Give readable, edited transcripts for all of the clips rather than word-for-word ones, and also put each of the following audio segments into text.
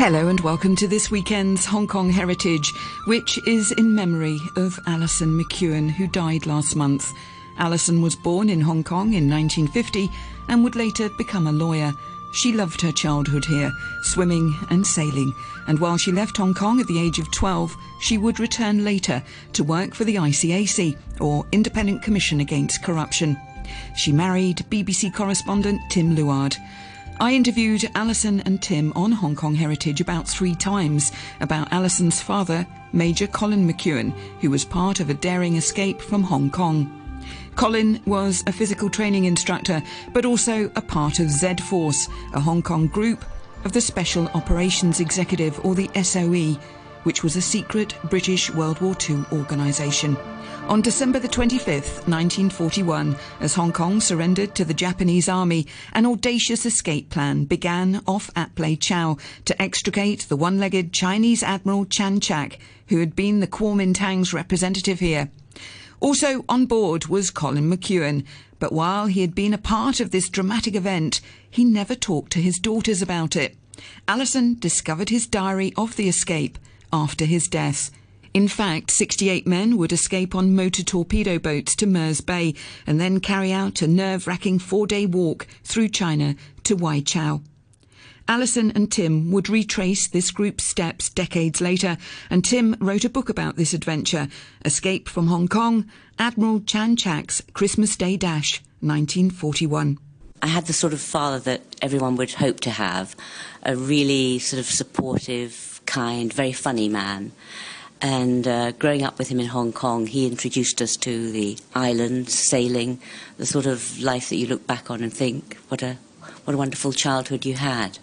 Hello and welcome to this weekend's Hong Kong Heritage, which is in memory of Alison McEwan, who died last month. Alison was born in Hong Kong in 1950 and would later become a lawyer. She loved her childhood here, swimming and sailing, and while she left Hong Kong at the age of 12, she would return later to work for the ICAC, or Independent Commission Against Corruption. She married BBC correspondent Tim Luard. I interviewed Alison and Tim on Hong Kong Heritage about 3 times about Alison's father, Major Colin McEwan, who was part of a daring escape from Hong Kong. Colin was a physical training instructor, but also a part of Z Force, a Hong Kong group of the Special Operations Executive, or the SOE, which was a secret British World War II organisation. On December the 25th, 1941, as Hong Kong surrendered to the Japanese army, an audacious escape plan began off Ap Lei Chau to extricate the one-legged Chinese Admiral Chan Chak, who had been the Kuomintang's representative here. Also on board was Colin McEwan, but while he had been a part of this dramatic event, he never talked to his daughters about it. Alison discovered his diary of the escape after his death. In fact, 68 men would escape on motor torpedo boats to Mirs Bay and then carry out a nerve-wracking 4-day walk through China to Waichow. Alison and Tim would retrace this group's steps decades later, and Tim wrote a book about this adventure, Escape from Hong Kong, Admiral Chan Chak's Christmas Day Dash, 1941. I had the sort of father that everyone would hope to have, a really sort of supportive, kind, very funny man. And growing up with him in Hong Kong, he introduced us to the island, sailing, the sort of life that you look back on and think, what a wonderful childhood you had.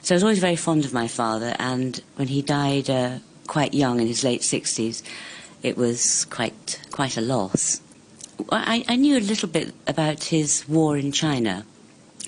So I was always very fond of my father, and when he died quite young, in his late 60s, it was quite a loss. I knew a little bit about his war in China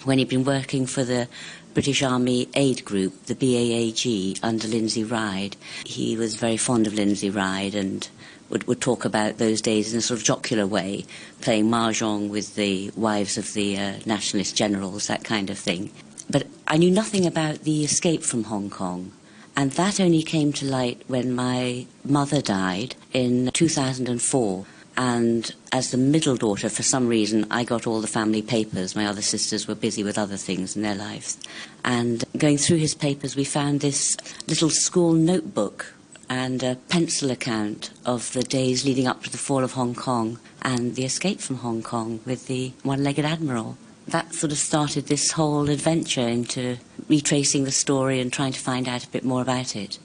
when he'd been working for the British Army Aid Group, the BAAG, under Lindsay Ride. He was very fond of Lindsay Ride and would talk about those days in a sort of jocular way, playing mahjong with the wives of the nationalist generals, that kind of thing. But I knew nothing about the escape from Hong Kong, and that only came to light when my mother died in 2004. And as the middle daughter, for some reason, I got all the family papers. My other sisters were busy with other things in their lives. And going through his papers, we found this little school notebook and a pencil account of the days leading up to the fall of Hong Kong and the escape from Hong Kong with the one-legged admiral. That sort of started this whole adventure into retracing the story and trying to find out a bit more about it.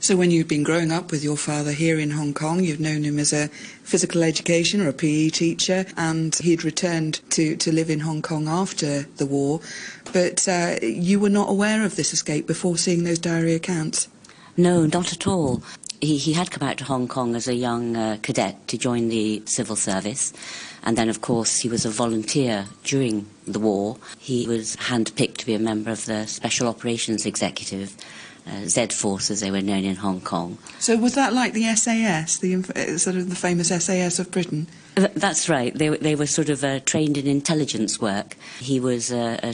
So when you've been growing up with your father here in Hong Kong, you've known him as a physical education or a PE teacher, and he'd returned to live in Hong Kong after the war, but you were not aware of this escape before seeing those diary accounts? No, not at all. He had come out to Hong Kong as a young cadet to join the civil service, and then, of course, he was a volunteer during the war. He was handpicked to be a member of the Special Operations Executive, Z Force, as they were known in Hong Kong. So was that like the SAS, the famous SAS of Britain? That's right. They were sort of trained in intelligence work. He was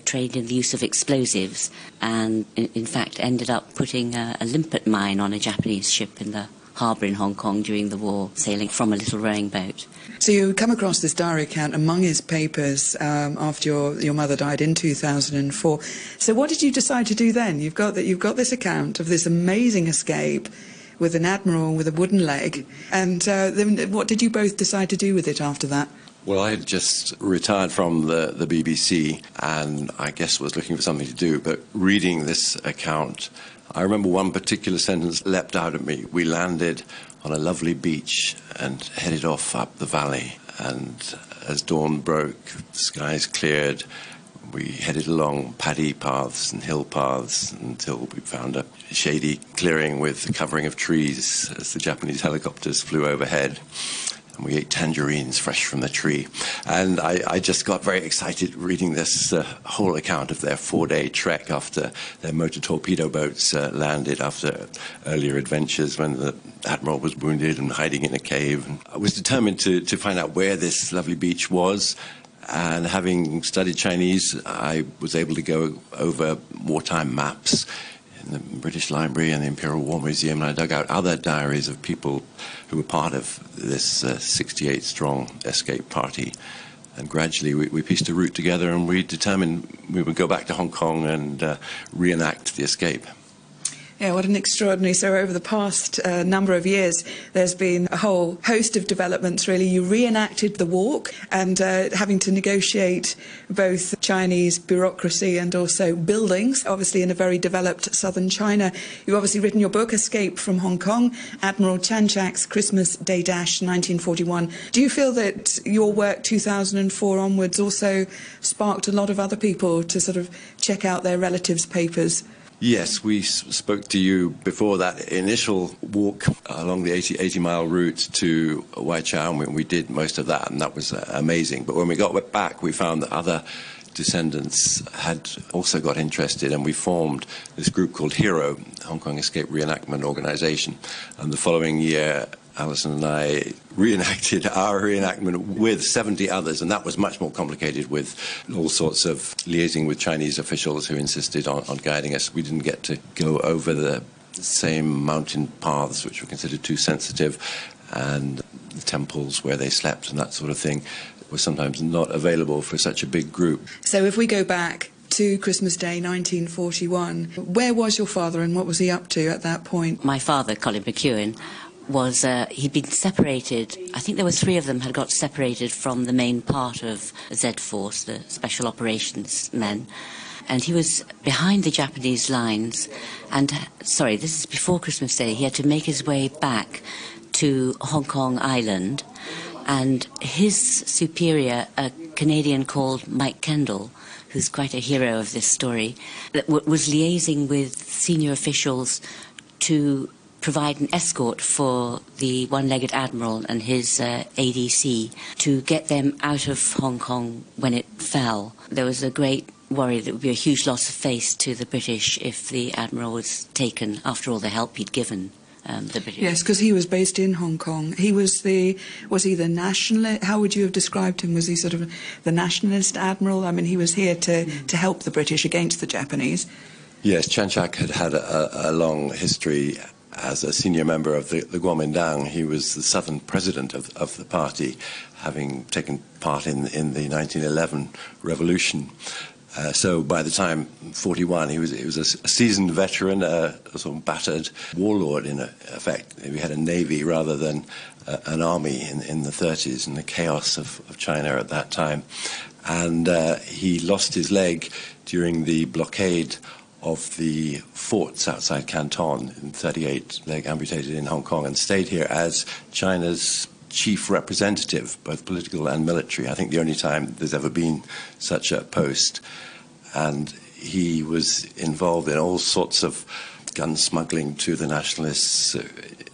trained in the use of explosives and, in fact, ended up putting a limpet mine on a Japanese ship in the harbour in Hong Kong during the war, sailing from a little rowing boat. So you come across this diary account among his papers after your mother died in 2004. So what did you decide to do then? You've got this account of this amazing escape with an admiral with a wooden leg, and then what did you both decide to do with it after that? Well, I had just retired from the BBC and I guess was looking for something to do, but reading this account, I remember one particular sentence leapt out at me. We landed on a lovely beach and headed off up the valley. And as dawn broke, the skies cleared. We headed along paddy paths and hill paths until we found a shady clearing with a covering of trees as the Japanese helicopters flew overhead. And we ate tangerines fresh from the tree. And I just got very excited reading this whole account of their 4-day trek after their motor torpedo boats landed after earlier adventures when the admiral was wounded and hiding in a cave. And I was determined to find out where this lovely beach was. And having studied Chinese, I was able to go over wartime maps in the British Library and the Imperial War Museum, and I dug out other diaries of people who were part of this 68-strong escape party. And gradually we pieced a route together, and we determined we would go back to Hong Kong and reenact the escape. Yeah, what an extraordinary... So over the past number of years, there's been a whole host of developments, really. You reenacted the walk and having to negotiate both Chinese bureaucracy and also buildings, obviously in a very developed southern China. You've obviously written your book, Escape from Hong Kong, Admiral Chan Chak's Christmas Day Dash 1941. Do you feel that your work 2004 onwards also sparked a lot of other people to sort of check out their relatives' papers? Yes, we spoke to you before that initial walk along the 80-mile route to Waichow, and we did most of that, and that was amazing. But when we got back, we found that other descendants had also got interested, and we formed this group called HERO, Hong Kong Escape Reenactment Organisation. And the following year, Alison and I reenacted our reenactment with 70 others, and that was much more complicated with all sorts of liaising with Chinese officials who insisted on guiding us. We didn't get to go over the same mountain paths which were considered too sensitive, and the temples where they slept and that sort of thing were sometimes not available for such a big group. So if we go back to Christmas Day 1941, where was your father and what was he up to at that point? My father, Colin McEwan, was he'd been separated. I think there were three of them had got separated from the main part of Z Force, the special operations men, and he was behind the Japanese lines. And sorry, this is before Christmas Day. He had to make his way back to Hong Kong Island, and his superior, a Canadian called Mike Kendall, who's quite a hero of this story, that was liaising with senior officials to provide an escort for the one-legged admiral and his ADC to get them out of Hong Kong when it fell. There was a great worry that it would be a huge loss of face to the British if the admiral was taken after all the help he'd given. The British. Yes, because he was based in Hong Kong. He was the... Was he the nationalist? How would you have described him? Was he sort of the nationalist admiral? I mean, he was here to help the British against the Japanese. Yes, Chan Chak had had a long history as a senior member of the Kuomintang. He was the southern president of the party, having taken part in the 1911 revolution. So by the time 41, he was a seasoned veteran, a sort of battered warlord in effect. We had a navy rather than an army in the 30s, in the chaos of China at that time. And he lost his leg during the blockade of the forts outside Canton in 1938, leg amputated in Hong Kong, and stayed here as China's chief representative, both political and military. I think the only time there's ever been such a post. And he was involved in all sorts of gun smuggling to the nationalists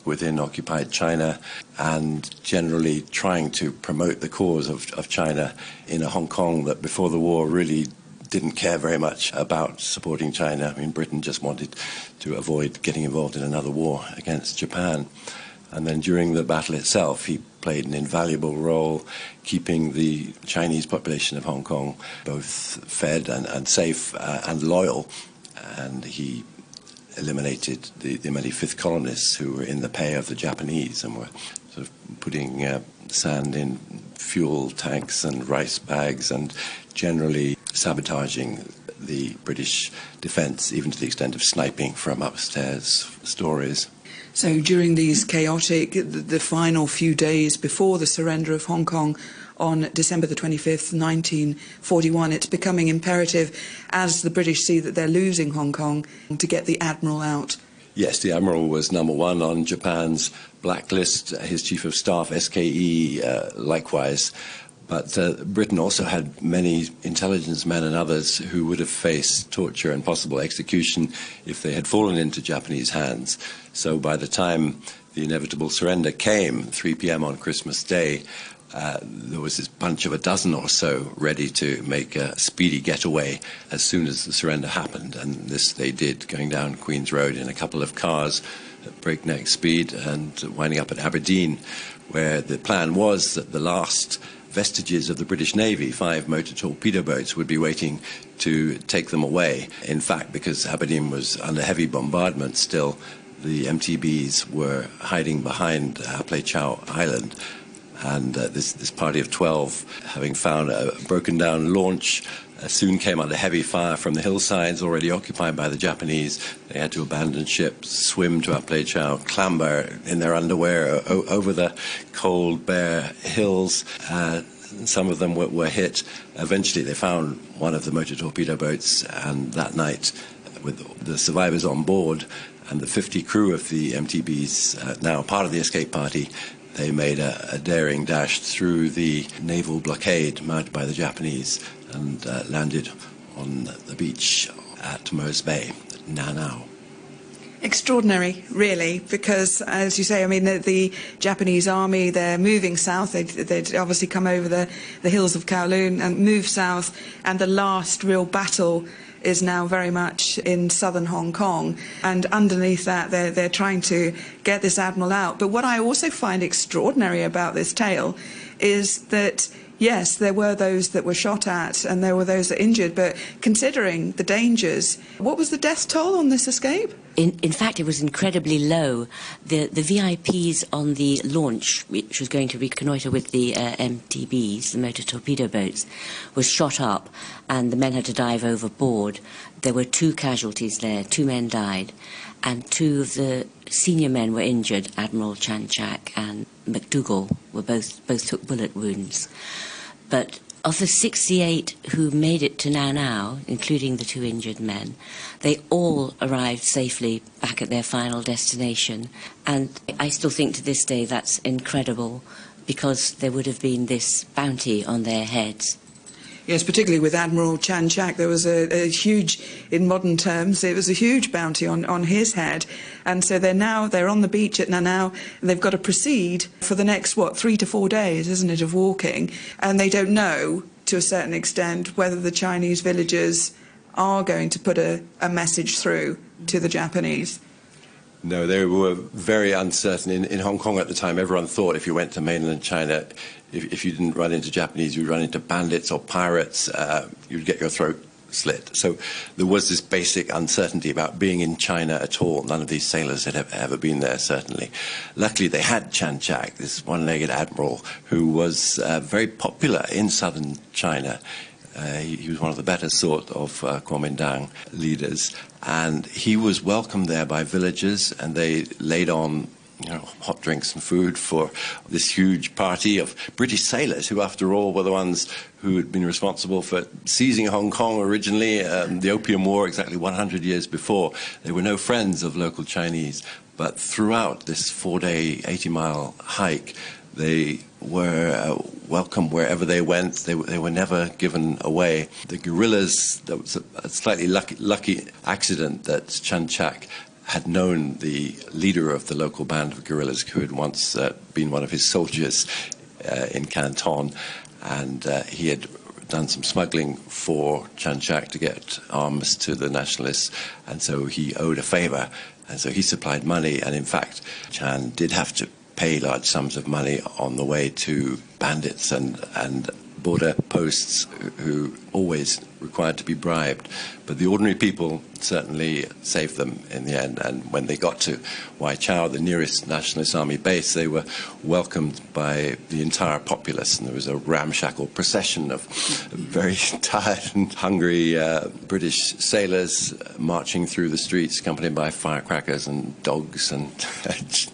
within occupied China, and generally trying to promote the cause of China in a Hong Kong that before the war really didn't care very much about supporting China. I mean, Britain just wanted to avoid getting involved in another war against Japan. And then during the battle itself, he played an invaluable role keeping the Chinese population of Hong Kong both fed and safe and loyal. And he eliminated the many fifth colonists who were in the pay of the Japanese and were sort of putting sand in fuel tanks and rice bags and generally sabotaging the British defence, even to the extent of sniping from upstairs stories. So during these chaotic, the final few days before the surrender of Hong Kong on December the 25th, 1941, it's becoming imperative, as the British see that they're losing Hong Kong, to get the admiral out. Yes, the admiral was number one on Japan's blacklist, his chief of staff, SKE, likewise. But Britain also had many intelligence men and others who would have faced torture and possible execution if they had fallen into Japanese hands. So by the time the inevitable surrender came, 3 p.m. on Christmas Day, there was this bunch of a dozen or so ready to make a speedy getaway as soon as the surrender happened. And this they did, going down Queen's Road in a couple of cars at breakneck speed and winding up at Aberdeen, where the plan was that the last vestiges of the British Navy, 5 motor torpedo boats would be waiting to take them away. In fact, because Aberdeen was under heavy bombardment still, the MTBs were hiding behind Ap Lei Chau Island. And this party of 12, having found a broken-down launch, soon came under heavy fire from the hillsides already occupied by the Japanese. They had to abandon ships, swim to Ap Lei Chau, clamber in their underwear over the cold, bare hills. Some of them were hit. Eventually they found one of the motor torpedo boats, and that night, with the survivors on board and the 50 crew of the MTBs, now part of the escape party, they made a daring dash through the naval blockade mounted by the Japanese and landed on the beach at Mirs Bay, at Nanao. Extraordinary, really, because, as you say, I mean, the Japanese army, they're moving south. They'd obviously come over the hills of Kowloon and move south, and the last real battle is now very much in southern Hong Kong, and underneath that they're trying to get this admiral out. But what I also find extraordinary about this tale is that, yes, there were those that were shot at and there were those that injured, but considering the dangers, what was the death toll on this escape? In fact, it was incredibly low. The VIPs on the launch, which was going to reconnoitre with the MTBs, the motor torpedo boats, was shot up and the men had to dive overboard. There were 2 casualties there, 2 men died, and 2 of the senior men were injured. Admiral Chan Chak and McDougall were both took bullet wounds. But of the 68 who made it to Nanao, including the 2 injured men, they all arrived safely back at their final destination. And I still think to this day that's incredible, because there would have been this bounty on their heads. Yes, particularly with Admiral Chan Chak, there was a huge, in modern terms, it was a huge bounty on his head. And so they're on the beach at Nanao, and they've got to proceed for the next, 3 to 4 days, isn't it, of walking. And they don't know, to a certain extent, whether the Chinese villagers are going to put a message through to the Japanese. No, they were very uncertain. In Hong Kong at the time, everyone thought if you went to mainland China, if you didn't run into Japanese, you'd run into bandits or pirates, you'd get your throat slit. So there was this basic uncertainty about being in China at all. None of these sailors had ever been there, certainly. Luckily, they had Chan Chak, this one-legged admiral, who was very popular in southern China. He was one of the better sort of Kuomintang leaders, and he was welcomed there by villagers, and they laid on, hot drinks and food for this huge party of British sailors who, after all, were the ones who had been responsible for seizing Hong Kong originally, the Opium War exactly 100 years before. They were no friends of local Chinese, but throughout this 4-day, 80-mile hike, they were welcome wherever they went. They were never given away. The guerrillas, there was a slightly lucky accident that Chan Chak had known the leader of the local band of guerrillas who had once been one of his soldiers in Canton, and he had done some smuggling for Chan Chak to get arms to the nationalists, and so he owed a favour, and so he supplied money, and in fact Chan did have to pay large sums of money on the way to bandits and border posts who always required to be bribed. But the ordinary people certainly saved them in the end, and when they got to Waichow, the nearest Nationalist Army base, they were welcomed by the entire populace, and there was a ramshackle procession of very tired and hungry British sailors marching through the streets, accompanied by firecrackers and dogs and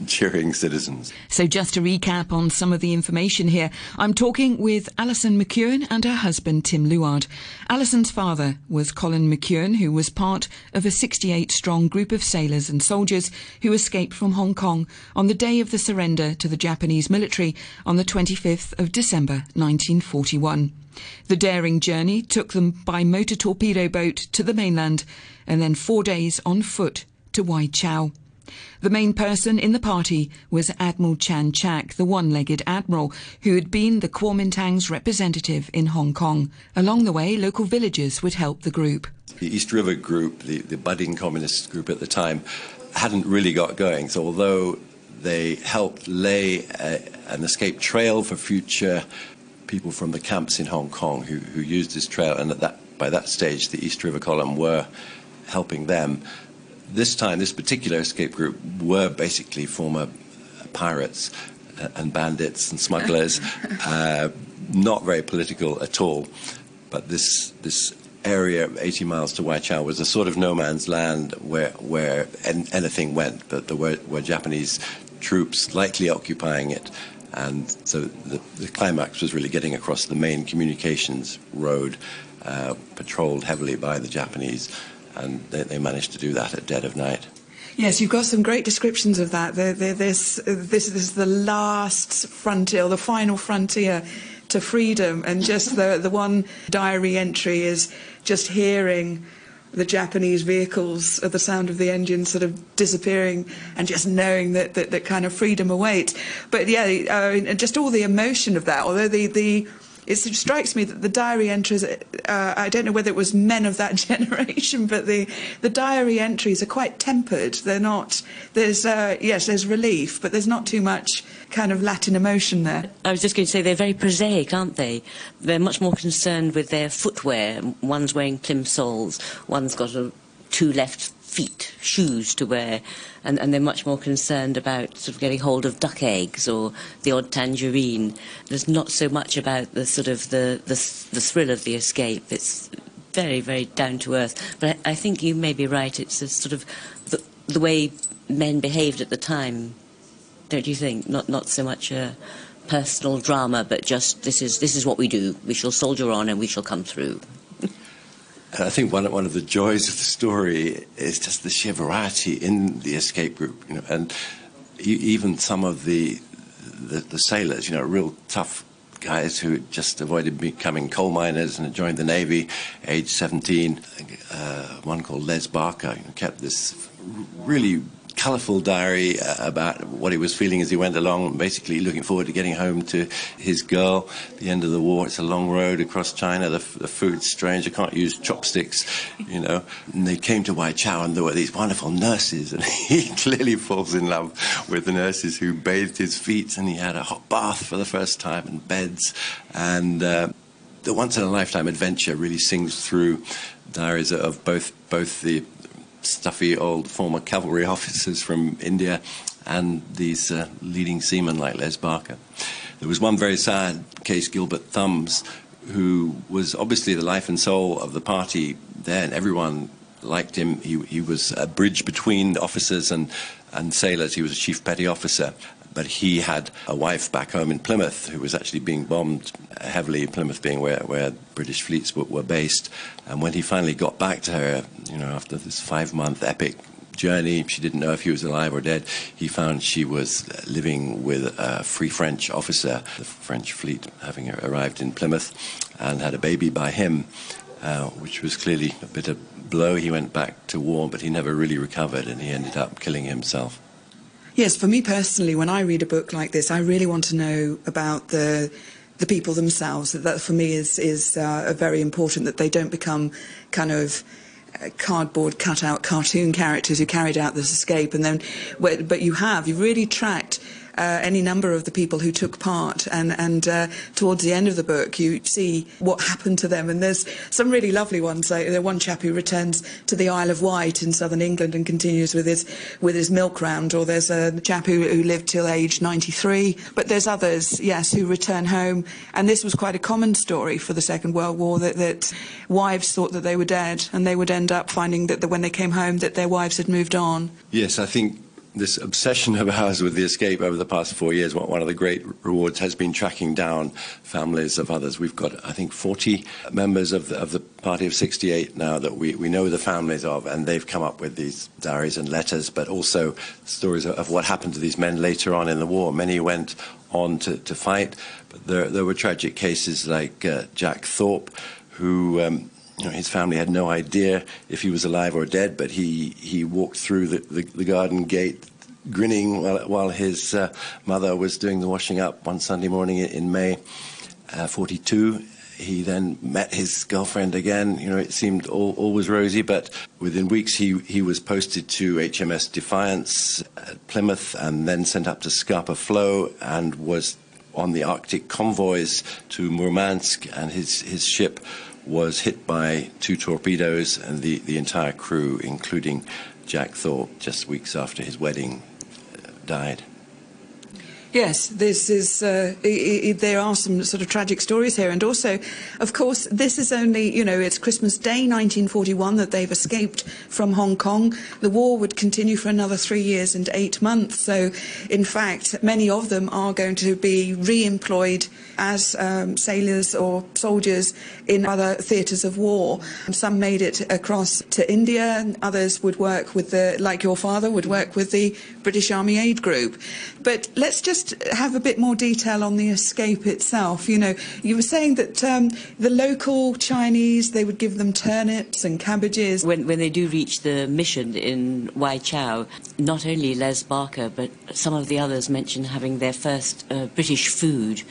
cheering citizens. So just to recap on some of the information here, I'm talking with Alison McEwan and her husband Tim Luard. Alison's father was Colin McEwan, who was part of a 68-strong group of sailors and soldiers who escaped from Hong Kong on the day of the surrender to the Japanese military on the 25th of December 1941. The daring journey took them by motor torpedo boat to the mainland and then 4 days on foot to Waichow. The main person in the party was Admiral Chan Chak, the one-legged admiral, who had been the Kuomintang's representative in Hong Kong. Along the way, local villagers would help the group. The East River group, the budding communist group at the time, hadn't really got going. So although they helped lay an escape trail for future people from the camps in Hong Kong who used this trail, and at that, by that stage the East River Column were helping them. This time, this particular escape group were basically former pirates and bandits and smugglers, not very political at all. But this area of 80 miles to Waichow was a sort of no man's land where anything went, but there were Japanese troops lightly occupying it. And so the climax was really getting across the main communications road, patrolled heavily by the Japanese, and they managed to do that at dead of night. Yes, you've got some great descriptions of that. This is the last frontier, the final frontier to freedom, and just the one diary entry is just hearing the Japanese vehicles, the sound of the engines sort of disappearing, and just knowing that kind of freedom awaits. But yeah, just all the emotion of that, although it strikes me that the diary entries, I don't know whether it was men of that generation, but the diary entries are quite tempered. They're not, yes, there's relief, but there's not too much kind of Latin emotion there. I was just going to say they're very prosaic, aren't they? They're much more concerned with their footwear. One's wearing plimsolls, one's got two left feet shoes to wear, and they're much more concerned about sort of getting hold of duck eggs or the odd tangerine. There's not so much about the sort of the thrill of the escape. It's very, very down to earth. But I think you may be right. It's a sort of the way men behaved at the time, don't you think? Not so much a personal drama, but just this is what we do. We shall soldier on and we shall come through. I think one of the joys of the story is just the sheer variety in the escape group, you know, and even some of the sailors, you know, real tough guys who just avoided becoming coal miners and joined the Navy, age 17. One called Les Barker, you know, kept this really colourful diary about what he was feeling as he went along, basically looking forward to getting home to his girl at the end of the war. It's a long road across China, the food's strange, I can't use chopsticks, you know. And they came to Waichow and there were these wonderful nurses, and he clearly falls in love with the nurses who bathed his feet, and he had a hot bath for the first time and beds. And the once-in-a-lifetime adventure really sings through diaries of both the stuffy old former cavalry officers from India and these leading seamen like Les Barker. There was one very sad case, Gilbert Thumbs, who was obviously the life and soul of the party then. Everyone liked him. He was a bridge between officers and sailors. He was a chief petty officer, but he had a wife back home in Plymouth who was actually being bombed heavily, Plymouth being where British fleets were based. And when he finally got back to her, you know, after this 5-month epic journey, she didn't know if he was alive or dead. He found she was living with a Free French officer, the French fleet having arrived in Plymouth, and had a baby by him, which was clearly a bit of a blow. He went back to war, but he never really recovered, and he ended up killing himself. Yes, for me personally, when I read a book like this, I really want to know about the people themselves. That for me is very important, that they don't become kind of cardboard cutout cartoon characters who carried out this escape. And then, but you've really tracked any number of the people who took part, and towards the end of the book you see what happened to them, and there's some really lovely ones. Like there's one chap who returns to the Isle of Wight in southern England and continues with his milk round, or there's a chap who lived till age 93, but there's others, yes, who return home. And this was quite a common story for the Second World War, that wives thought that they were dead, and they would end up finding that when they came home that their wives had moved on. Yes, I think this obsession of ours with the escape over the past 4 years, one of the great rewards has been tracking down families of others. We've got, I think, 40 members of the party of 68 now that we know the families of, and they've come up with these diaries and letters, but also stories of what happened to these men later on in the war. Many went on to fight, but there were tragic cases like Jack Thorpe, who... you know, his family had no idea if he was alive or dead, but he walked through the garden gate grinning while his mother was doing the washing up one Sunday morning in May, 42. He then met his girlfriend again. You know, it seemed all was rosy, but within weeks he was posted to HMS Defiance at Plymouth, and then sent up to Scapa Flow, and was on the Arctic convoys to Murmansk, and his ship was hit by two torpedoes, and the entire crew, including Jack Thorpe, just weeks after his wedding, died. Yes, this is. There are some sort of tragic stories here, and also, of course, this is only, you know, it's Christmas Day 1941 that they've escaped from Hong Kong. The war would continue for another 3 years and 8 months. So, in fact, many of them are going to be re-employed as sailors or soldiers in other theatres of war. Some made it across to India, and others would work with the, like your father, would work with the British Army Aid Group. But let's just have a bit more detail on the escape itself. You know, you were saying that the local Chinese, they would give them turnips and cabbages. When they do reach the mission in Waichow, not only Les Barker but some of the others mention having their first British food,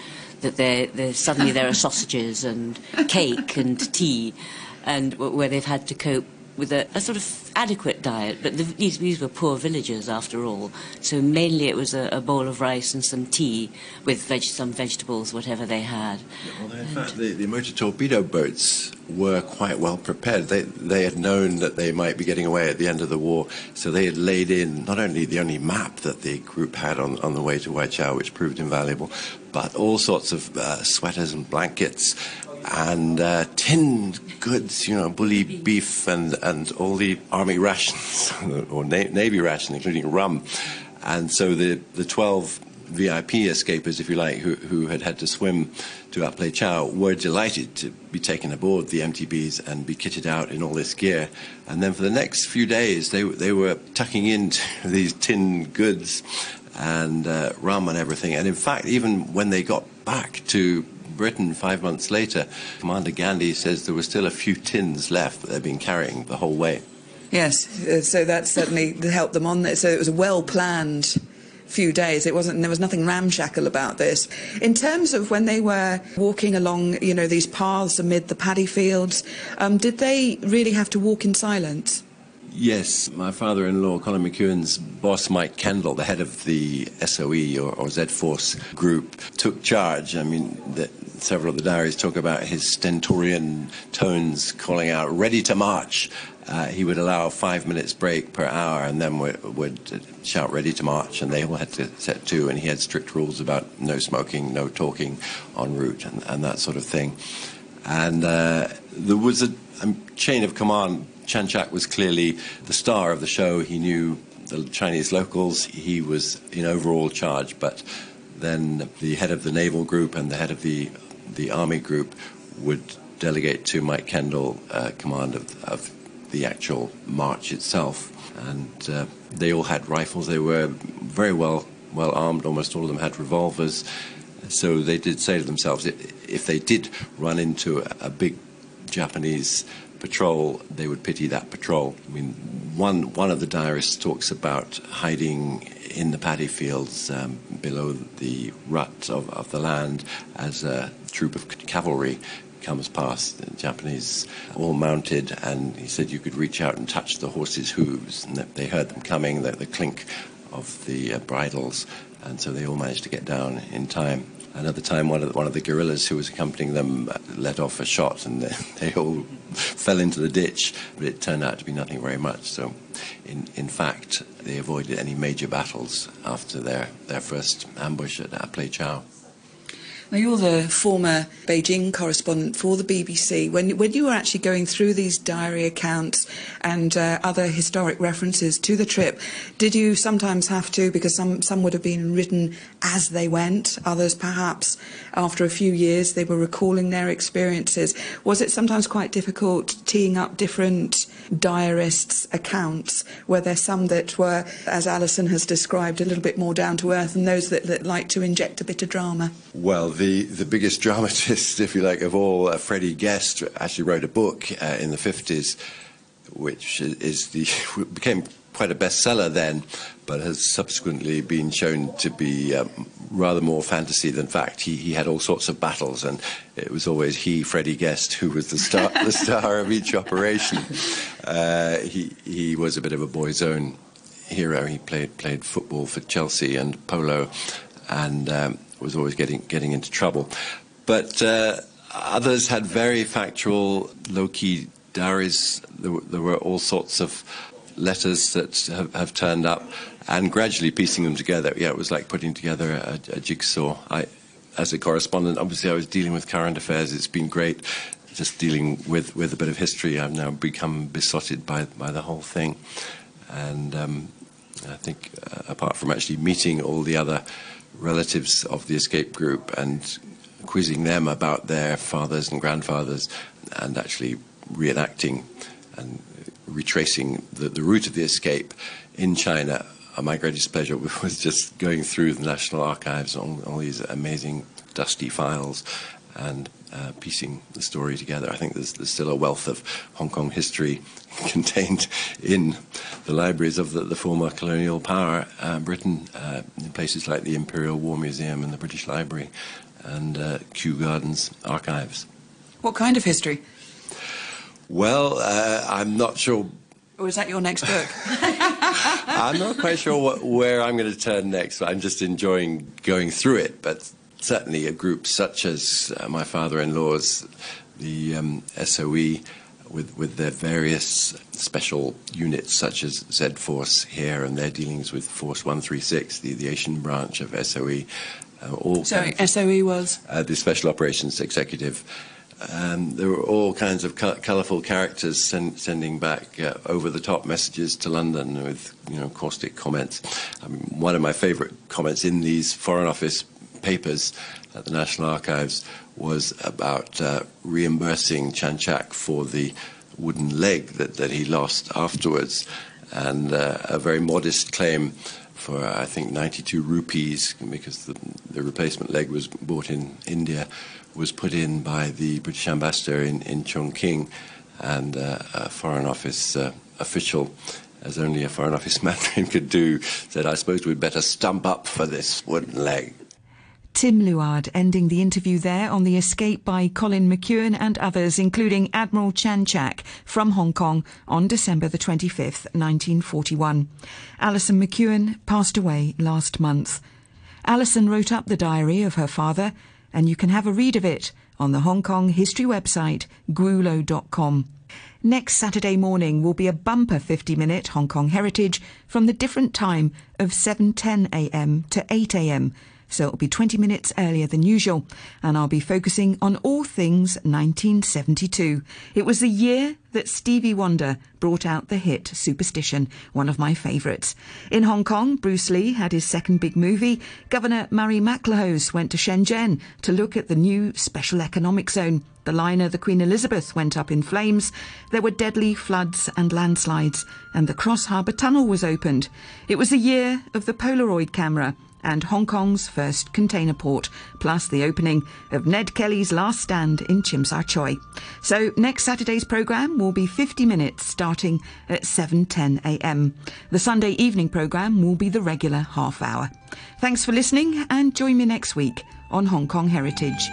that suddenly there are sausages and cake and tea, and where they've had to cope with a sort of adequate diet, but these were poor villagers after all, so mainly it was a bowl of rice and some tea with some vegetables, whatever they had. Yeah, well, in fact, the motor torpedo boats were quite well prepared. They had known that they might be getting away at the end of the war, so they had laid in not only the only map that the group had on the way to Waichow, which proved invaluable, but all sorts of sweaters and blankets and tinned goods, you know, bully beef and all the army rations or navy rations, including rum. And so the 12 VIP escapers, if you like, who had had to swim to Ap Lei Chau were delighted to be taken aboard the MTBs and be kitted out in all this gear. And then for the next few days, they were tucking into these tinned goods and rum and everything. And in fact, even when they got back to Britain 5 months later, Commander Gandhi says there were still a few tins left that they'd been carrying the whole way. Yes, so that certainly helped them on there. So it was a well-planned few days. There was nothing ramshackle about this. In terms of when they were walking along, you know, these paths amid the paddy fields, did they really have to walk in silence? Yes, my father-in-law, Colin McEwan's boss, Mike Kendall, the head of the SOE or Z Force group, took charge. I mean, several of the diaries talk about his stentorian tones calling out, "Ready to march!" He would allow 5 minutes break per hour and then would shout, "Ready to march!" And they all had to set to, and he had strict rules about no smoking, no talking en route and that sort of thing. And there was a chain of command. Chan Chak was clearly the star of the show. He knew the Chinese locals. He was in overall charge. But then the head of the naval group and the head of the army group would delegate to Mike Kendall command of the actual march itself. And they all had rifles. They were very well armed. Almost all of them had revolvers. So they did say to themselves, if they did run into a big Japanese patrol, they would pity that patrol. I mean, one of the diarists talks about hiding in the paddy fields below the rut of the land as a troop of cavalry comes past, the Japanese all mounted, and he said you could reach out and touch the horses' hooves, and that they heard them coming, the clink of the bridles, and so they all managed to get down in time. Another time, one of the guerrillas who was accompanying them let off a shot, and they all fell into the ditch, but it turned out to be nothing very much. So, in fact, they avoided any major battles after their first ambush at Ap Lei Chau. Now, you're the former Beijing correspondent for the BBC. When you were actually going through these diary accounts and other historic references to the trip, did you sometimes have to, because some would have been written as they went, others perhaps after a few years they were recalling their experiences. Was it sometimes quite difficult teeing up different diarists' accounts? Were there some that were, as Alison has described, a little bit more down to earth, and those that like to inject a bit of drama? Well, the biggest dramatist, if you like, of all, Freddie Guest, actually wrote a book in the 50s, which became quite a bestseller then, but has subsequently been shown to be rather more fantasy than fact. He had all sorts of battles, and it was always Freddie Guest, who was the star of each operation. He was a bit of a boy's own hero. He played football for Chelsea and polo, and was always getting into trouble. But others had very factual, low-key diaries. There were all sorts of letters that have turned up, and gradually piecing them together. Yeah, it was like putting together a jigsaw. As a correspondent, obviously I was dealing with current affairs. It's been great just dealing with a bit of history. I've now become besotted by the whole thing. And I think apart from actually meeting all the other relatives of the escape group and quizzing them about their fathers and grandfathers and actually reenacting and retracing the route of the escape in China, my greatest pleasure was just going through the National Archives, all these amazing dusty files, and piecing the story together. I think there's still a wealth of Hong Kong history contained in the libraries of the former colonial power, Britain, in places like the Imperial War Museum and the British Library and Kew Gardens archives. What kind of history? Well, I'm not sure. Or is that your next book? I'm not quite sure where I'm going to turn next. I'm just enjoying going through it. But certainly a group such as my father-in-law's, the SOE, with their various special units such as Z Force here and their dealings with Force 136, the Asian branch of SOE. Sorry, SOE was? The Special Operations Executive. There were all kinds of colourful characters sending back over-the-top messages to London with, caustic comments. I mean, one of my favourite comments in these Foreign Office papers at the National Archives was about reimbursing Chan Chak for the wooden leg that he lost afterwards, and a very modest claim for, I think, 92 rupees, because the replacement leg was bought in India, was put in by the British ambassador in Chongqing, and a Foreign Office official, as only a Foreign Office Mandarin could do, said, I suppose we'd better stump up for this wooden leg. Tim Luard ending the interview there on the escape by Colin McEwan and others, including Admiral Chan Chak, from Hong Kong on December the 25th, 1941. Alison McEwan passed away last month. Alison wrote up the diary of her father, and you can have a read of it on the Hong Kong history website, gwulo.com. Next Saturday morning will be a bumper 50-minute Hong Kong heritage from the different time of 7:10 a.m. to 8 a.m. So it'll be 20 minutes earlier than usual, and I'll be focusing on all things 1972. It was the year that Stevie Wonder brought out the hit Superstition, one of my favourites. In Hong Kong, Bruce Lee had his second big movie. Governor Murray Maclehose went to Shenzhen to look at the new special economic zone. The liner, the Queen Elizabeth, went up in flames. There were deadly floods and landslides, and the Cross Harbour Tunnel was opened. It was the year of the Polaroid camera and Hong Kong's first container port, plus the opening of Ned Kelly's Last Stand in Tsim Sha Tsui. So next Saturday's programme will be 50 minutes, starting at 7:10 a.m. The Sunday evening programme will be the regular half hour. Thanks for listening, and join me next week on Hong Kong Heritage.